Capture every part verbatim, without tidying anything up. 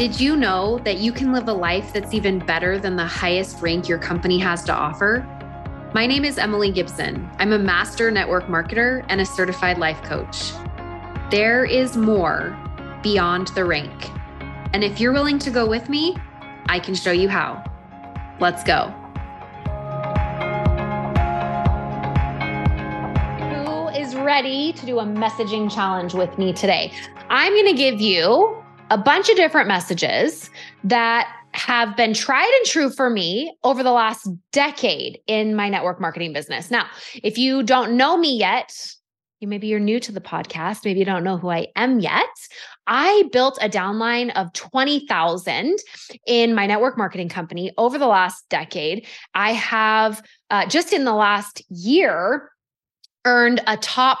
Did you know that you can live a life that's even better than the highest rank your company has to offer? My name is Emily Gibson. I'm a master network marketer and a certified life coach. There is more beyond the rank. And if you're willing to go with me, I can show you how. Let's go. Who is ready to do a messaging challenge with me today? I'm going to give you a bunch of different messages that have been tried and true for me over the last decade in my network marketing business. Now, if you don't know me yet, you maybe you're new to the podcast, maybe you don't know who I am yet. I built a downline of twenty thousand in my network marketing company over the last decade. I have uh, just in the last year earned a top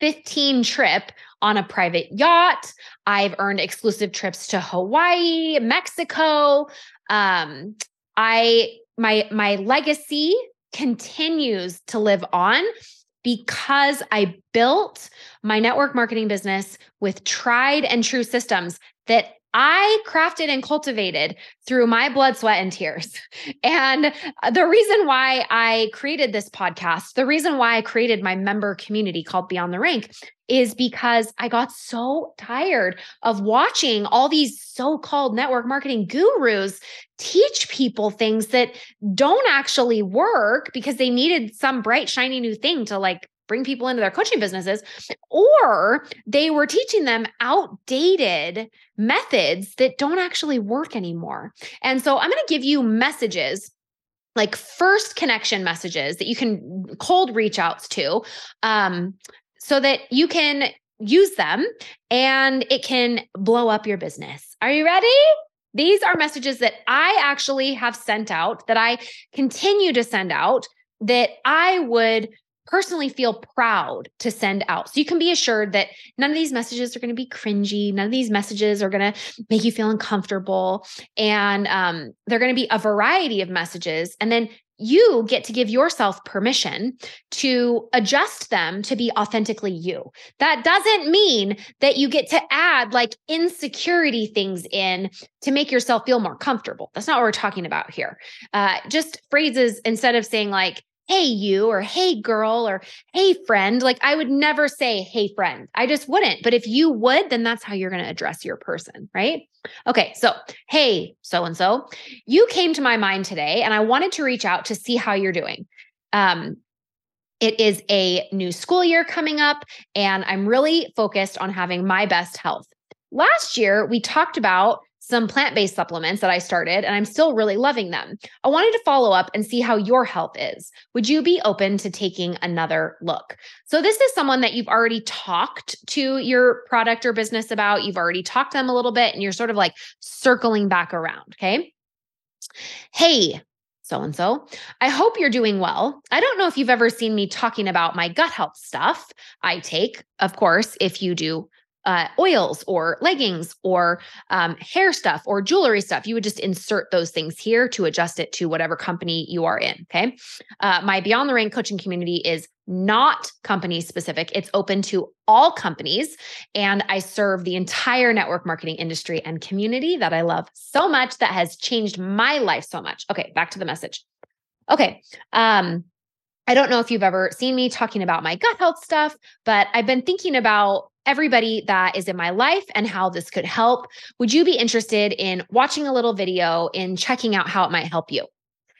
fifteen trip on a private yacht. I've earned exclusive trips to Hawaii, Mexico. Um, I my my legacy continues to live on because I built my network marketing business with tried and true systems that I crafted and cultivated through my blood, sweat, and tears. And the reason why I created this podcast, the reason why I created my member community called Beyond the Rank is because I got so tired of watching all these so-called network marketing gurus teach people things that don't actually work because they needed some bright, shiny new thing to like bring people into their coaching businesses, or they were teaching them outdated methods that don't actually work anymore. And so I'm going to give you messages, like first connection messages that you can cold reach outs to, um, so that you can use them and it can blow up your business. Are you ready? These are messages that I actually have sent out, that I continue to send out, that I would personally feel proud to send out. So you can be assured that none of these messages are going to be cringy. None of these messages are going to make you feel uncomfortable. And um, they're going to be a variety of messages. And then you get to give yourself permission to adjust them to be authentically you. That doesn't mean that you get to add like insecurity things in to make yourself feel more comfortable. That's not what we're talking about here. Uh, just phrases instead of saying like, hey, you, or hey, girl, or hey, friend. Like I would never say, hey, friend. I just wouldn't. But if you would, then that's how you're going to address your person, right? Okay. So, hey, so-and-so, you came to my mind today and I wanted to reach out to see how you're doing. Um, it is a new school year coming up and I'm really focused on having my best health. Last year, we talked about some plant-based supplements that I started, and I'm still really loving them. I wanted to follow up and see how your health is. Would you be open to taking another look? So this is someone that you've already talked to your product or business about. You've already talked to them a little bit, and you're sort of like circling back around, okay? Hey, so-and-so, I hope you're doing well. I don't know if you've ever seen me talking about my gut health stuff I take. Of course, if you do Uh, oils or leggings or um, hair stuff or jewelry stuff. You would just insert those things here to adjust it to whatever company you are in, okay? Uh, my Beyond the Rank coaching community is not company specific. It's open to all companies. And I serve the entire network marketing industry and community that I love so much, that has changed my life so much. Okay, back to the message. Okay. Um, I don't know if you've ever seen me talking about my gut health stuff, but I've been thinking about everybody that is in my life and how this could help. Would you be interested in watching a little video and checking out how it might help you?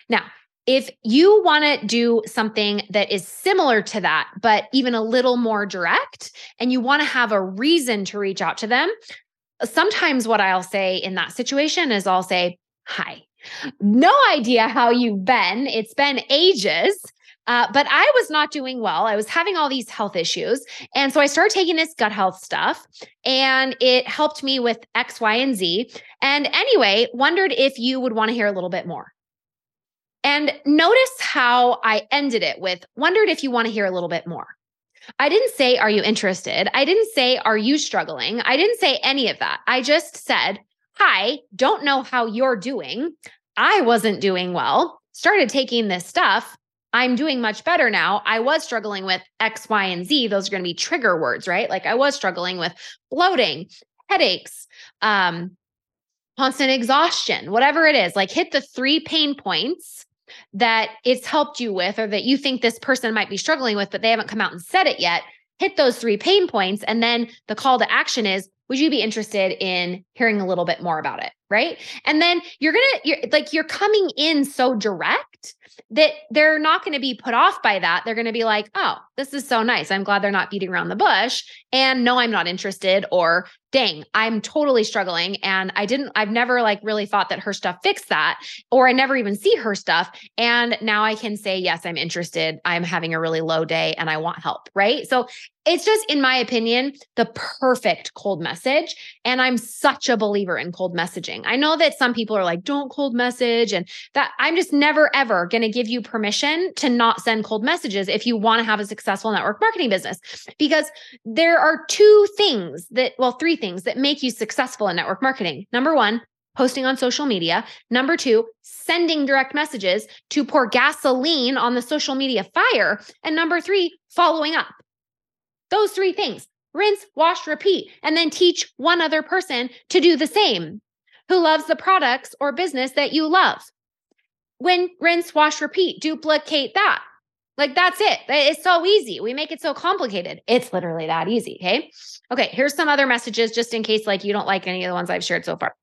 Now, if you want to do something that is similar to that, but even a little more direct, and you want to have a reason to reach out to them, sometimes what I'll say in that situation is I'll say, hi, no idea how you've been. It's been ages. Uh, but I was not doing well. I was having all these health issues. And so I started taking this gut health stuff and it helped me with X, Y, and Z. And anyway, wondered if you would want to hear a little bit more. And notice how I ended it with wondered if you want to hear a little bit more. I didn't say, are you interested? I didn't say, are you struggling? I didn't say any of that. I just said, hi, don't know how you're doing. I wasn't doing well. Started taking this stuff. I'm doing much better now. I was struggling with X, Y, and Z. Those are going to be trigger words, right? Like I was struggling with bloating, headaches, um, constant exhaustion, whatever it is, like hit the three pain points that it's helped you with, or that you think this person might be struggling with, but they haven't come out and said it yet. Hit those three pain points. And then the call to action is, would you be interested in hearing a little bit more about it? Right. And then you're going to, you're like, you're coming in so direct that they're not going to be put off by that. They're going to be like, oh, this is so nice. I'm glad they're not beating around the bush. And no, I'm not interested. Or dang, I'm totally struggling. And I didn't, I've never like really thought that her stuff fixed that, or I never even see her stuff. And now I can say, yes, I'm interested. I'm having a really low day and I want help. Right. So it's just, in my opinion, the perfect cold message. And I'm such a believer in cold messaging. I know that some people are like, don't cold message, and that I'm just never, ever going to give you permission to not send cold messages if you want to have a successful network marketing business, because there are two things that, well, three things that make you successful in network marketing. Number one, posting on social media. Number two, sending direct messages to pour gasoline on the social media fire. And number three, following up. Those three things, rinse, wash, repeat, and then teach one other person to do the same who loves the products or business that you love. When rinse, wash, repeat, duplicate that. Like, that's it. It's so easy. We make it so complicated. It's literally that easy. Okay. Okay. Here's some other messages just in case, like, you don't like any of the ones I've shared so far.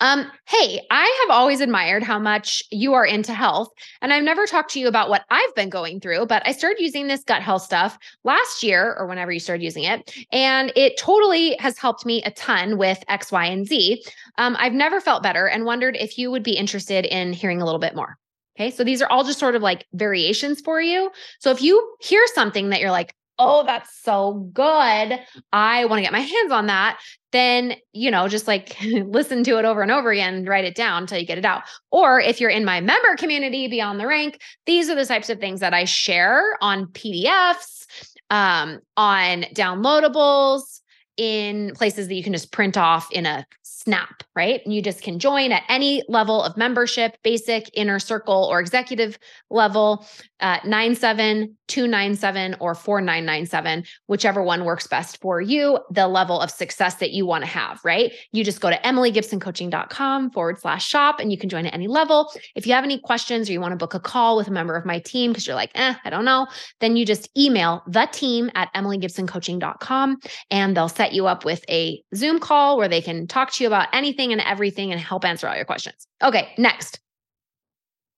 Um, hey, I have always admired how much you are into health, and I've never talked to you about what I've been going through, but I started using this gut health stuff last year, or whenever you started using it, and it totally has helped me a ton with X, Y, and Z. Um, I've never felt better and wondered if you would be interested in hearing a little bit more. Okay. So these are all just sort of like variations for you. So if you hear something that you're like, oh, that's so good, I want to get my hands on that, then, you know, just like listen to it over and over again, write it down until you get it out. Or if you're in my member community, Beyond the Rank, these are the types of things that I share on P D Fs, um, on downloadables, in places that you can just print off in a snap, right? And you just can join at any level of membership, basic, inner circle, or executive level, uh, nine seven, two nine seven, or four nine nine seven, whichever one works best for you, the level of success that you want to have, right? You just go to Emily Gibson Coaching dot com forward slash shop, and you can join at any level. If you have any questions or you want to book a call with a member of my team because you're like, eh, I don't know, then you just email the team at Emily Gibson Coaching dot com, and they'll set you up with a Zoom call where they can talk to you about anything and everything and help answer all your questions. Okay, next.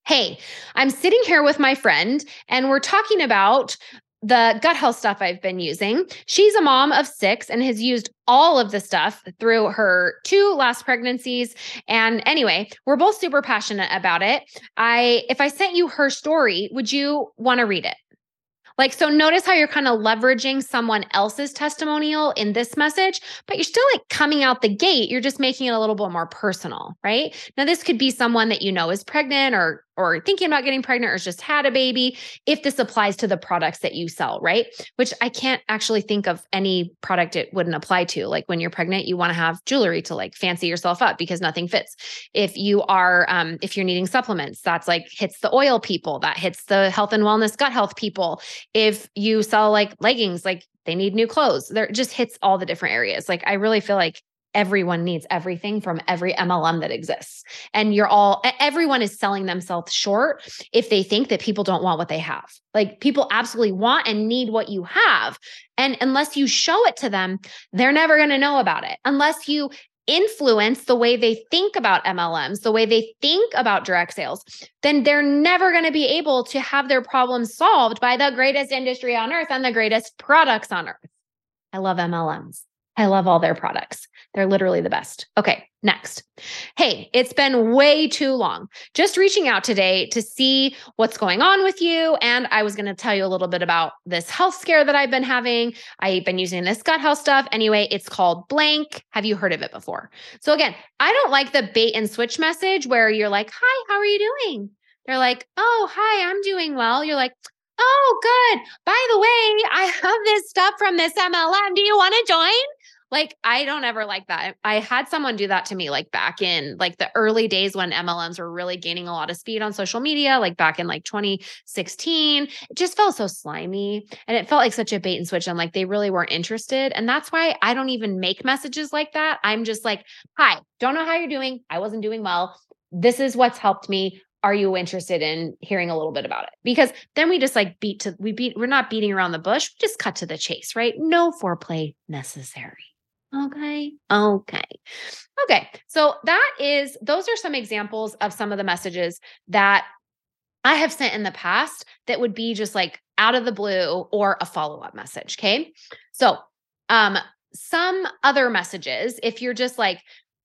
Hey, I'm sitting here with my friend and we're talking about the gut health stuff I've been using. She's a mom of six and has used all of the stuff through her two last pregnancies. And anyway, we're both super passionate about it. I, if I sent you her story, would you want to read it? Like, so notice how you're kind of leveraging someone else's testimonial in this message, but you're still like coming out the gate. You're just making it a little bit more personal, right? Now, this could be someone that you know is pregnant or or thinking about getting pregnant or just had a baby, if this applies to the products that you sell, right? Which I can't actually think of any product it wouldn't apply to. Like, when you're pregnant, you want to have jewelry to like fancy yourself up because nothing fits. If you are, um, if you're needing supplements, that's like hits the oil people, that hits the health and wellness, gut health people. If you sell like leggings, like they need new clothes. There just hits all the different areas. Like, I really feel like everyone needs everything from every M L M that exists. And you're all, everyone is selling themselves short if they think that people don't want what they have. Like, people absolutely want and need what you have. And unless you show it to them, they're never going to know about it. Unless you influence the way they think about M L Ms, the way they think about direct sales, then they're never going to be able to have their problems solved by the greatest industry on earth and the greatest products on earth. I love M L Ms. I love all their products. They're literally the best. Okay, next. Hey, it's been way too long. Just reaching out today to see what's going on with you. And I was going to tell you a little bit about this health scare that I've been having. I've been using this gut health stuff. Anyway, it's called blank. Have you heard of it before? So again, I don't like the bait and switch message where you're like, hi, how are you doing? They're like, oh, hi, I'm doing well. You're like, oh, good. By the way, I have this stuff from this M L M. Do you want to join? Like, I don't ever like that. I had someone do that to me, like back in like the early days when M L Ms were really gaining a lot of speed on social media, like back in like twenty sixteen, it just felt so slimy and it felt like such a bait and switch. And like, they really weren't interested. And that's why I don't even make messages like that. I'm just like, hi, don't know how you're doing. I wasn't doing well. This is what's helped me. Are you interested in hearing a little bit about it? Because then we just like beat to, we beat, we're not beating around the bush. We just cut to the chase, right? No foreplay necessary. Okay. Okay. Okay. So that is, those are some examples of some of the messages that I have sent in the past that would be just like out of the blue or a follow-up message. Okay. So, um, some other messages, if you're just like,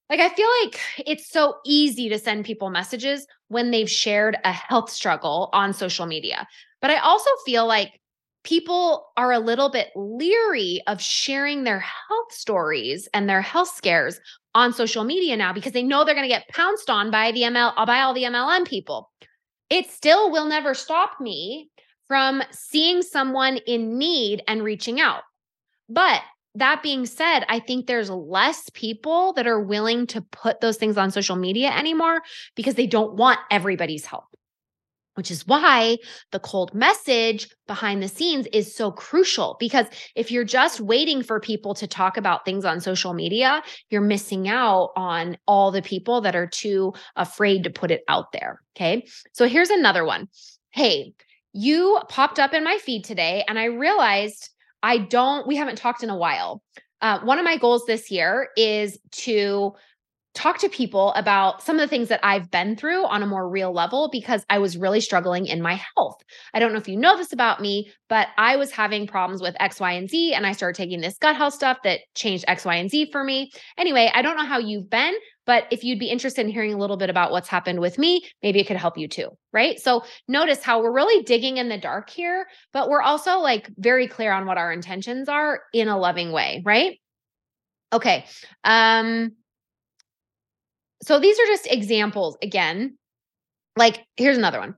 Like, I feel like it's so easy to send people messages when they've shared a health struggle on social media. But I also feel like people are a little bit leery of sharing their health stories and their health scares on social media now because they know they're going to get pounced on by the M L, by all the M L M people. It still will never stop me from seeing someone in need and reaching out. But that being said, I think there's less people that are willing to put those things on social media anymore because they don't want everybody's help, which is why the cold message behind the scenes is so crucial. Because if you're just waiting for people to talk about things on social media, you're missing out on all the people that are too afraid to put it out there. Okay. So here's another one. Hey, you popped up in my feed today and I realized I don't, we haven't talked in a while. Uh, one of my goals this year is to talk to people about some of the things that I've been through on a more real level because I was really struggling in my health. I don't know if you know this about me, but I was having problems with X, Y, and Z, and I started taking this gut health stuff that changed X, Y, and Z for me. Anyway, I don't know how you've been, but if you'd be interested in hearing a little bit about what's happened with me, maybe it could help you too, right? So notice how we're really digging in the dark here, but we're also like very clear on what our intentions are in a loving way, right? Okay. Um, so these are just examples again. Like, here's another one.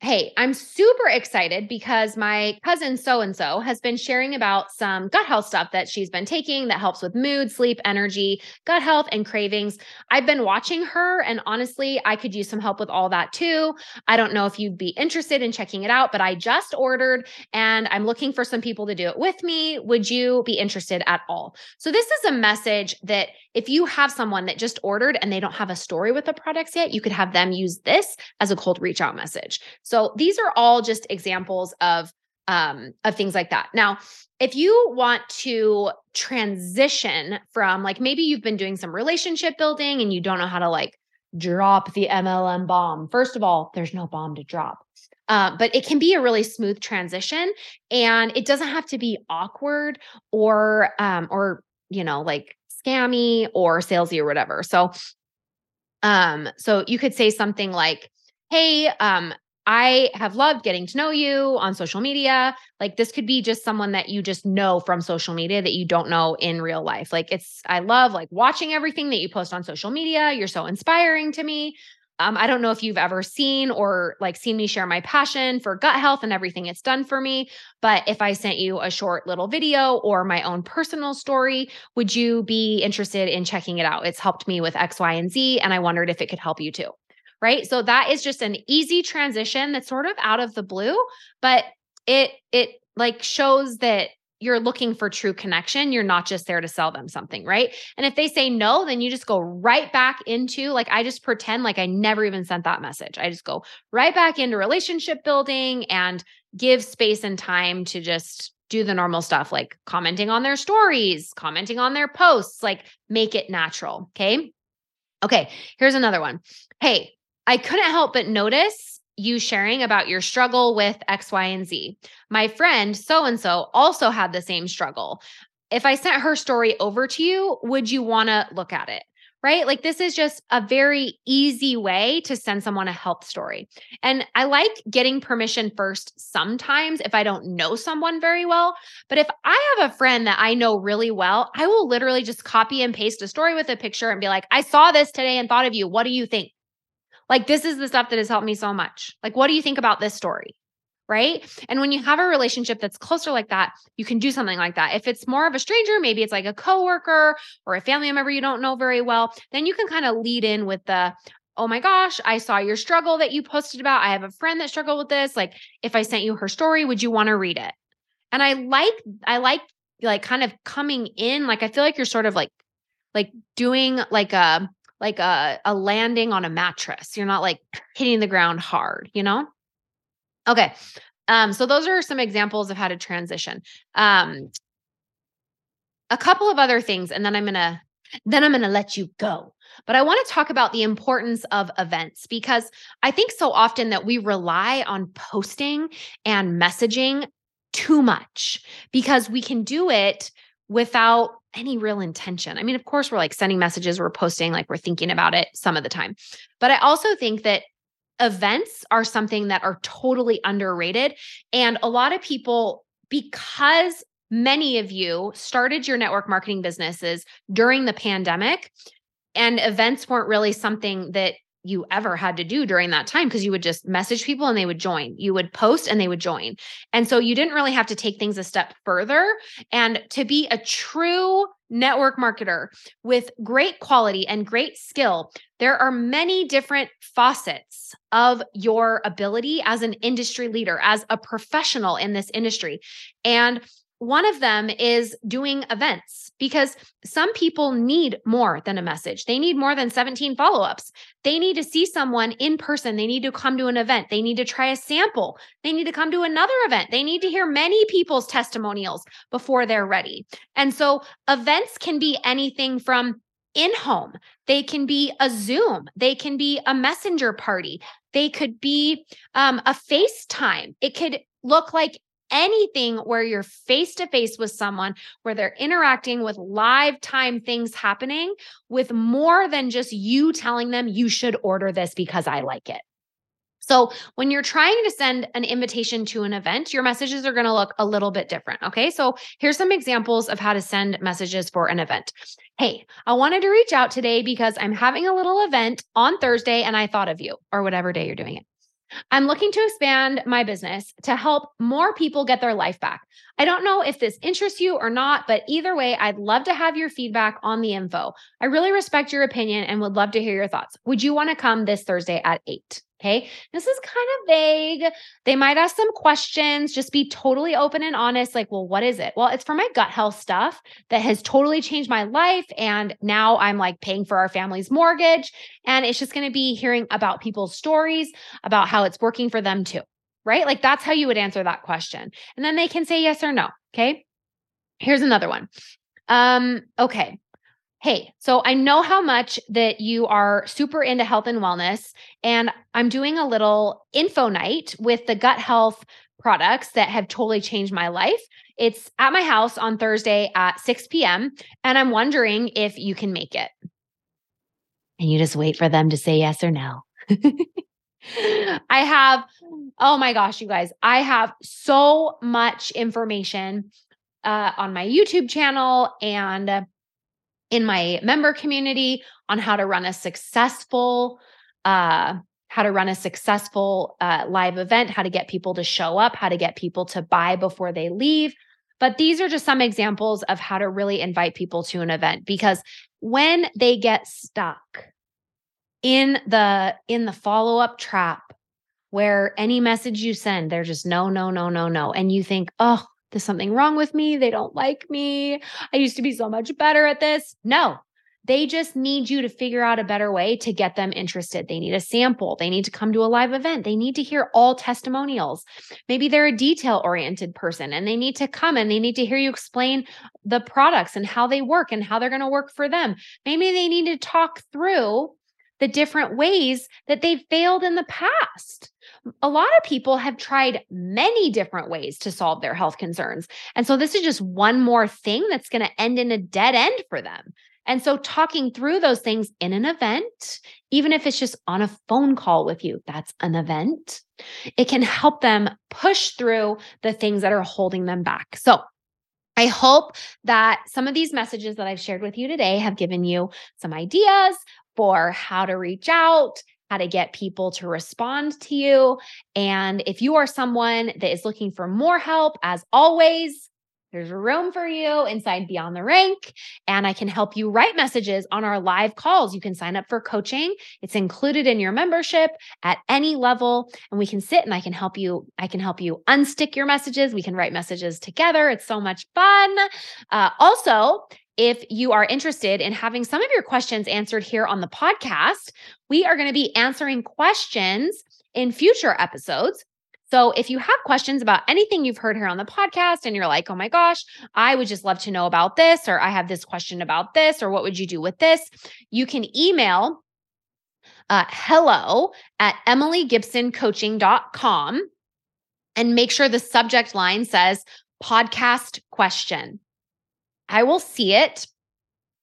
Hey, I'm super excited because my cousin so-and-so has been sharing about some gut health stuff that she's been taking that helps with mood, sleep, energy, gut health, and cravings. I've been watching her, and honestly, I could use some help with all that too. I don't know if you'd be interested in checking it out, but I just ordered, and I'm looking for some people to do it with me. Would you be interested at all? So this is a message that if you have someone that just ordered and they don't have a story with the products yet, you could have them use this as a cold reach out message. So these are all just examples of, um, of things like that. Now, if you want to transition from like, maybe you've been doing some relationship building and you don't know how to like drop the M L M bomb. First of all, there's no bomb to drop. Uh, but it can be a really smooth transition and it doesn't have to be awkward or, um, or, you know, like scammy or salesy or whatever. So, um, so you could say something like, hey, um, I have loved getting to know you on social media. Like this could be just someone that you just know from social media that you don't know in real life. Like it's, I love like watching everything that you post on social media. You're so inspiring to me. Um, I don't know if you've ever seen or like seen me share my passion for gut health and everything it's done for me. But if I sent you a short little video or my own personal story, would you be interested in checking it out? It's helped me with X, Y, and Z. And I wondered if it could help you too. Right? So that is just an easy transition that's sort of out of the blue, but it it like shows that you're looking for true connection. You're not just there to sell them something, right? And if they say no, then you just go right back into like, I just pretend like I never even sent that message. I just go right back into relationship building and give space and time to just do the normal stuff, like commenting on their stories, commenting on their posts, like make it natural. Okay. Okay. Here's another one. Hey, I couldn't help but notice you sharing about your struggle with X, Y, and Z. My friend so-and-so also had the same struggle. If I sent her story over to you, would you want to look at it? Right? Like this is just a very easy way to send someone a health story. And I like getting permission first sometimes if I don't know someone very well. But if I have a friend that I know really well, I will literally just copy and paste a story with a picture and be like, I saw this today and thought of you. What do you think? Like, this is the stuff that has helped me so much. Like, what do you think about this story? right? And when you have a relationship that's closer like that, you can do something like that. If it's more of a stranger, maybe it's like a coworker or a family member you don't know very well, then you can kind of lead in with the, oh my gosh, I saw your struggle that you posted about. I have a friend that struggled with this. Like, if I sent you her story, would you want to read it? And I like, I like, like kind of coming in, like, I feel like you're sort of like, like doing like a, like a, a landing on a mattress. You're not like hitting the ground hard, you know? Okay. Um, so those are some examples of how to transition. Um, a couple of other things, and then I'm going to, then I'm going to let you go. But I want to talk about the importance of events, because I think so often that we rely on posting and messaging too much, because we can do it without any real intention. I mean, of course, we're like sending messages, we're posting, like we're thinking about it some of the time. But I also think that events are something that are totally underrated. And a lot of people, because many of you started your network marketing businesses during the pandemic, and events weren't really something that you ever had to do during that time, because you would just message people and they would join. You would post and they would join. And so you didn't really have to take things a step further. And to be a true network marketer with great quality and great skill, there are many different facets of your ability as an industry leader, as a professional in this industry. And one of them is doing events, because some people need more than a message. They need more than seventeen follow-ups. They need to see someone in person. They need to come to an event. They need to try a sample. They need to come to another event. They need to hear many people's testimonials before they're ready. And so events can be anything from in-home. They can be a Zoom. They can be a messenger party. They could be um, a FaceTime. It could look like anything where you're face-to-face with someone, where they're interacting with live time things happening, with more than just you telling them you should order this because I like it. So when you're trying to send an invitation to an event, your messages are going to look a little bit different. Okay. So here's some examples of how to send messages for an event. Hey, I wanted to reach out today because I'm having a little event on Thursday and I thought of you, or whatever day you're doing it. I'm looking to expand my business to help more people get their life back. I don't know if this interests you or not, but either way, I'd love to have your feedback on the info. I really respect your opinion and would love to hear your thoughts. Would you want to come this Thursday at eight? Okay. This is kind of vague. They might ask some questions. Just be totally open and honest. Like, well, what is it? Well, it's for my gut health stuff that has totally changed my life. And now I'm like paying for our family's mortgage. And it's just going to be hearing about people's stories about how it's working for them too. Right? Like, that's how you would answer that question. And then they can say yes or no. Okay. Here's another one. Um, okay. Hey, so I know how much that you are super into health and wellness, and I'm doing a little info night with the gut health products that have totally changed my life. It's at my house on Thursday at six p.m. and I'm wondering if you can make it. And you just wait for them to say yes or no. I have, oh my gosh, you guys, I have so much information uh, on my YouTube channel and in my member community on how to run a successful, uh, how to run a successful uh, live event, how to get people to show up, how to get people to buy before they leave. But these are just some examples of how to really invite people to an event, because when they get stuck in the in the follow-up trap, where any message you send, they're just no, no, no, no, no, and you think, oh, there's something wrong with me. They don't like me. I used to be so much better at this. No, they just need you to figure out a better way to get them interested. They need a sample. They need to come to a live event. They need to hear all testimonials. Maybe they're a detail-oriented person and they need to come and they need to hear you explain the products and how they work and how they're going to work for them. Maybe they need to talk through the different ways that they've failed in the past. A lot of people have tried many different ways to solve their health concerns. And so this is just one more thing that's going to end in a dead end for them. And so talking through those things in an event, even if it's just on a phone call with you, that's an event. It can help them push through the things that are holding them back. So I hope that some of these messages that I've shared with you today have given you some ideas for how to reach out, how to get people to respond to you. And if you are someone that is looking for more help, as always, there's room for you inside Beyond the Rank, and I can help you write messages on our live calls. You can sign up for coaching. It's included in your membership at any level, and we can sit and I can help you. I can help you unstick your messages. We can write messages together. It's so much fun. Uh, also, if you are interested in having some of your questions answered here on the podcast, we are going to be answering questions in future episodes. So if you have questions about anything you've heard here on the podcast and you're like, oh my gosh, I would just love to know about this, or I have this question about this, or what would you do with this? You can email uh, hello at Emily Gibson Coaching dot com and make sure the subject line says podcast question. I will see it.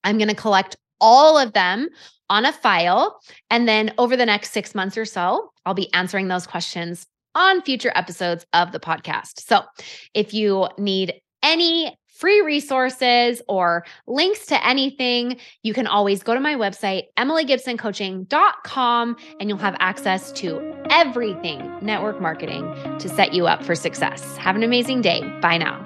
I'm going to collect all of them on a file. And then over the next six months or so, I'll be answering those questions on future episodes of the podcast. So if you need any free resources or links to anything, you can always go to my website, Emily Gibson Coaching dot com, and you'll have access to everything network marketing to set you up for success. Have an amazing day. Bye now.